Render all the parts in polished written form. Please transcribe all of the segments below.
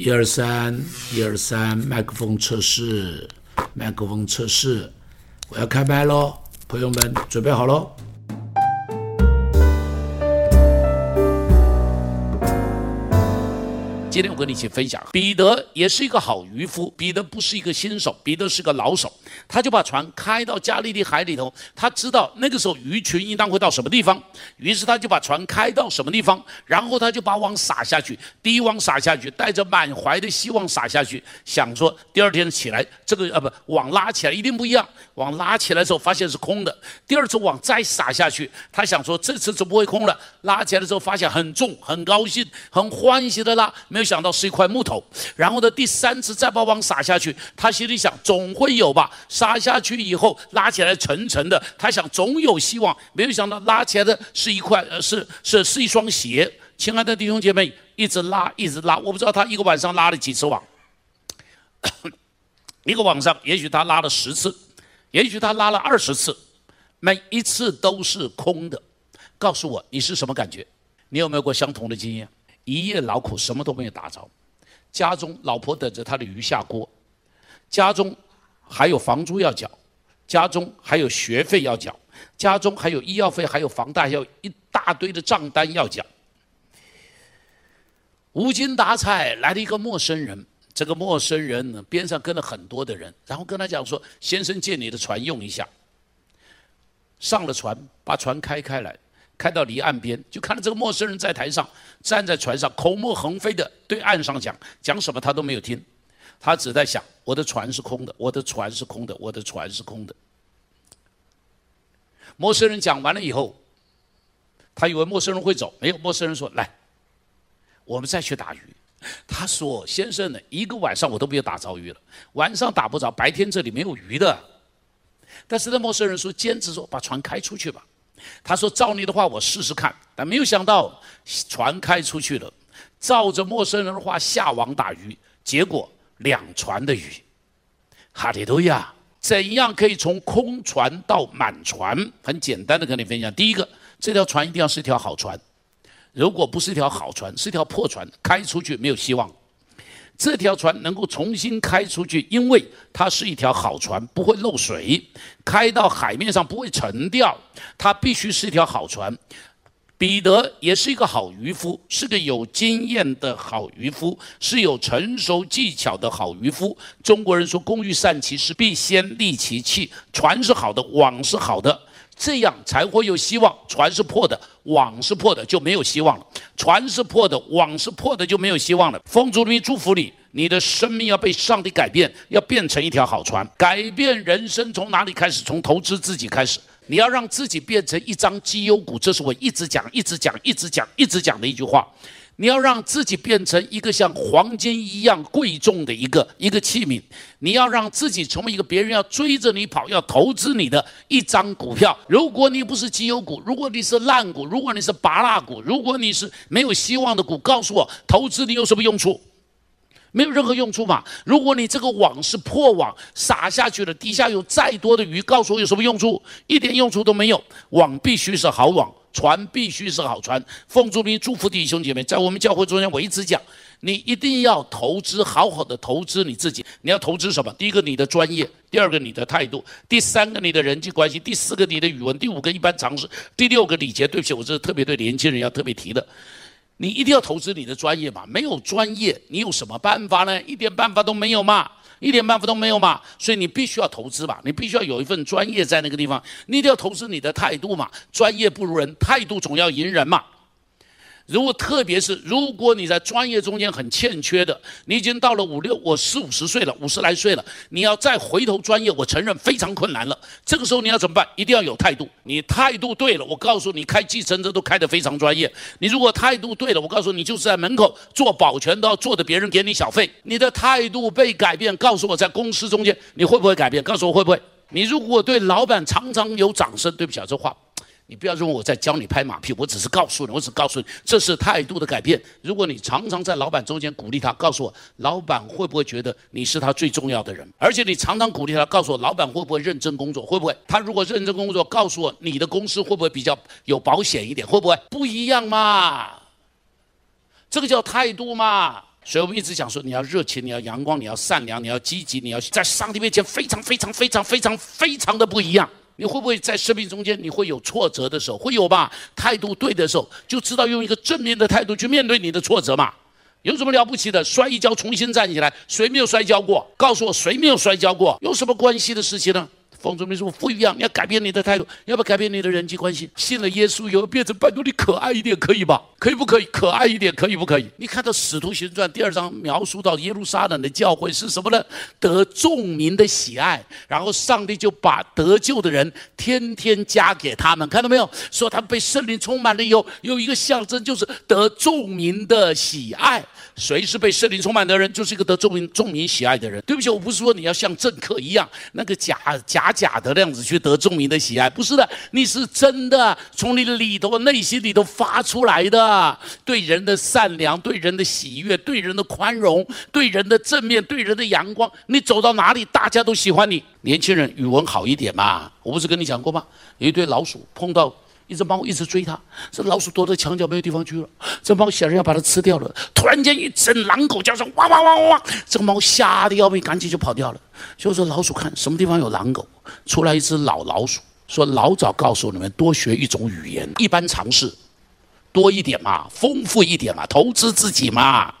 123，麦克风测试，我要开麦喽，朋友们准备好喽。今天我跟你一起分享，彼得也是一个好渔夫，彼得不是一个新手，彼得是个老手，他就把船开到加利利海里头，他知道那个时候鱼群应当会到什么地方，于是他就把船开到什么地方，然后他就把网撒下去，第一网撒下去，带着满怀的希望撒下去，想说第二天起来这个网拉起来一定不一样，网拉起来的时候发现是空的，第二次网再撒下去，他想说这次就不会空了，拉起来的时候发现很重，很高兴，很欢喜的拉，没有想到是一块木头，然后呢，第三次再把网撒下去，他心里想总会有吧，撒下去以后拉起来沉沉的，他想总有希望，没有想到拉起来的是一块是一双鞋。亲爱的弟兄姐妹，一直拉，我不知道他一个晚上拉了几次网，一个晚上也许他拉了10次，也许他拉了20次，每一次都是空的。告诉我你是什么感觉？你有没有过相同的经验？一夜劳苦，什么都没有打着，家中老婆等着他的鱼下锅，家中还有房租要缴，家中还有学费要缴，家中还有医药费，还有房贷，还有一大堆的账单要缴。无精打采来了一个陌生人，这个陌生人呢，边上跟了很多的人，然后跟他讲说：“先生，借你的船用一下。”上了船，把船开来。开到离岸边，就看到这个陌生人在台上站在船上，口沫横飞的对岸上讲什么他都没有听，他只在想我的船是空的。陌生人讲完了以后，他以为陌生人会走，没有，陌生人说：“来，我们再去打鱼。”他说：“先生呢，一个晚上我都没有打着鱼了，晚上打不着，白天这里没有鱼的。”但是那陌生人说，坚持说把船开出去吧。他说：“照你的话，我试试看。”但没有想到，船开出去了，照着陌生人的话下网打鱼，结果2船的鱼。哈利路亚！怎样可以从空船到满船？很简单的跟你分享。第一个，这条船一定要是一条好船，如果不是一条好船，是一条破船，开出去没有希望。这条船能够重新开出去，因为它是一条好船，不会漏水，开到海面上不会沉掉，它必须是一条好船。彼得也是一个好渔夫，是个有经验的好渔夫，是有成熟技巧的好渔夫。中国人说，工欲善其事，必先利其器。船是好的，网是好的，这样才会有希望。船是破的，网是破的，就没有希望了。船是破的，网是破的，就没有希望了。奉主的名祝福你，你的生命要被上帝改变，要变成一条好船。改变人生从哪里开始？从投资自己开始。你要让自己变成一张绩优股，这是我一直讲的一句话。你要让自己变成一个像黄金一样贵重的一个器皿，你要让自己成为一个别人要追着你跑，要投资你的一张股票。如果你不是绩优股，如果你是烂股，如果你是拔蜡股，如果你是没有希望的股，告诉我，投资你有什么用处？没有任何用处嘛。如果你这个网是破网，撒下去了，底下有再多的鱼，告诉我有什么用处？一点用处都没有。网必须是好网，船必须是好船。奉主名祝福弟兄姐妹，在我们教会中间，我一直讲，你一定要投资，好的投资你自己。你要投资什么？第一个你的专业，第二个你的态度，第三个你的人际关系，第四个你的语文，第五个一般常识，第六个礼节。对不起，我这是特别对年轻人要特别提的。你一定要投资你的专业嘛，没有专业你有什么办法呢？一点办法都没有嘛，所以你必须要投资嘛，你必须要有一份专业在那个地方。你一定要投资你的态度嘛，专业不如人，态度总要赢人嘛。特别是如果你在专业中间很欠缺的，你已经到了四五十岁了，50来岁了，你要再回头专业，我承认非常困难了。这个时候你要怎么办？一定要有态度。你态度对了，我告诉你，开计程车都开得非常专业。你如果态度对了，我告诉你，就是在门口做保全都要做的别人给你小费。你的态度被改变，告诉我，在公司中间你会不会改变？告诉我会不会？你如果对老板常常有掌声，对不起啊，这话你不要认为我在教你拍马屁，我只告诉你，这是态度的改变。如果你常常在老板中间鼓励他，告诉我，老板会不会觉得你是他最重要的人？而且你常常鼓励他，告诉我，老板会不会认真工作？会不会？他如果认真工作，告诉我，你的公司会不会比较有保险一点？会不会？不一样嘛，这个叫态度嘛。所以我们一直讲说，你要热情，你要阳光，你要善良，你要积极，你要在上帝面前非常非常非常非常非常的不一样。你会不会在生命中间你会有挫折的时候？会有吧？态度对的时候，就知道用一个正面的态度去面对你的挫折嘛。有什么了不起的？摔一跤重新站起来，谁没有摔跤过？告诉我，谁没有摔跤过？有什么关系的事情呢？方中明说不一样，你要改变你的态度，你要不要改变你的人际关系？信了耶稣以后，变成拜托你可爱一点，可以吧？可以不可以？可爱一点，可以不可以？你看到《使徒行传》第2章描述到耶路撒冷的教会是什么呢？得众民的喜爱，然后上帝就把得救的人天天加给他们，看到没有？说他们被圣灵充满了以后，有一个象征就是得众民的喜爱。谁是被圣灵充满的人，就是一个得众民喜爱的人。对不起，我不是说你要像政客一样那个假的那样子去得众民的喜爱，不是的，你是真的从你的里头、内心里头发出来的，对人的善良、对人的喜悦、对人的宽容、对人的正面、对人的阳光，你走到哪里，大家都喜欢你。年轻人语文好一点嘛，我不是跟你讲过吗？有一堆老鼠碰到。一只猫一直追它，这老鼠躲到墙角没有地方去了，这猫显然要把它吃掉了。突然间一阵狼狗叫声，哇哇哇哇！这个猫吓得要命，赶紧就跑掉了。就是老鼠看什么地方有狼狗，出来一只老老鼠，说老早告诉你们多学一种语言，一般常识多一点嘛，丰富一点嘛，投资自己嘛。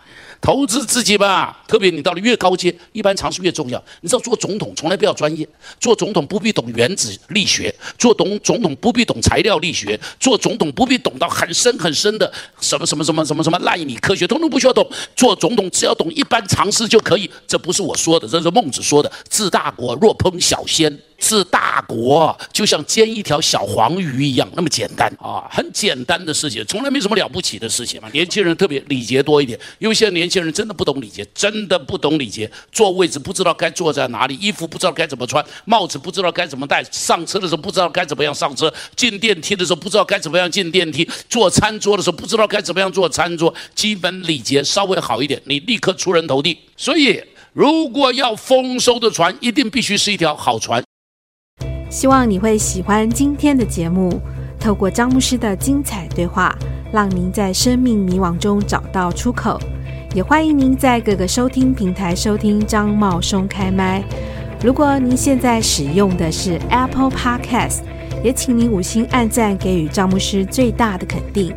投资自己吧，特别你到了越高阶，一般常识越重要。你知道做总统从来不要专业，做总统不必懂原子力学，做总统不必懂材料力学，做总统不必懂到很深的什么赖米科学，通通不需要懂。做总统只要懂一般常识就可以。这不是我说的，这是孟子说的：“治大国若烹小鲜。”治大国就像煎一条小黄鱼一样那么简单啊，很简单的事情，从来没什么了不起的事情嘛。年轻人特别礼节多一点，有些年轻人真的不懂礼节，真的不懂礼节，坐位置不知道该坐在哪里，衣服不知道该怎么穿，帽子不知道该怎么戴，上车的时候不知道该怎么样上车，进电梯的时候不知道该怎么样进电梯，坐餐桌的时候不知道该怎么样坐餐桌。基本礼节稍微好一点，你立刻出人头地。所以如果要丰收的船，一定必须是一条好船。希望你会喜欢今天的节目，透过张牧师的精彩对话，让您在生命迷惘中找到出口。也欢迎您在各个收听平台收听张茂松开麦。如果您现在使用的是 Apple Podcast， 也请您5星按赞，给予张牧师最大的肯定。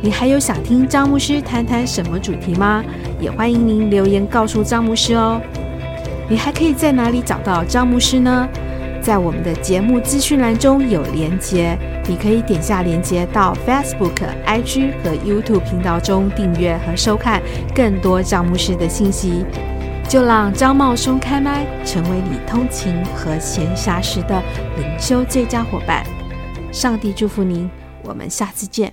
你还有想听张牧师谈谈什么主题吗？也欢迎您留言告诉张牧师哦。你还可以在哪里找到张牧师呢？在我们的节目资讯栏中有连结，你可以点下连结到 Facebook、IG 和 YouTube 频道中订阅和收看更多张牧师的信息。就让张茂松开麦，成为你通勤和闲暇时的灵修最佳伙伴。上帝祝福您，我们下次见。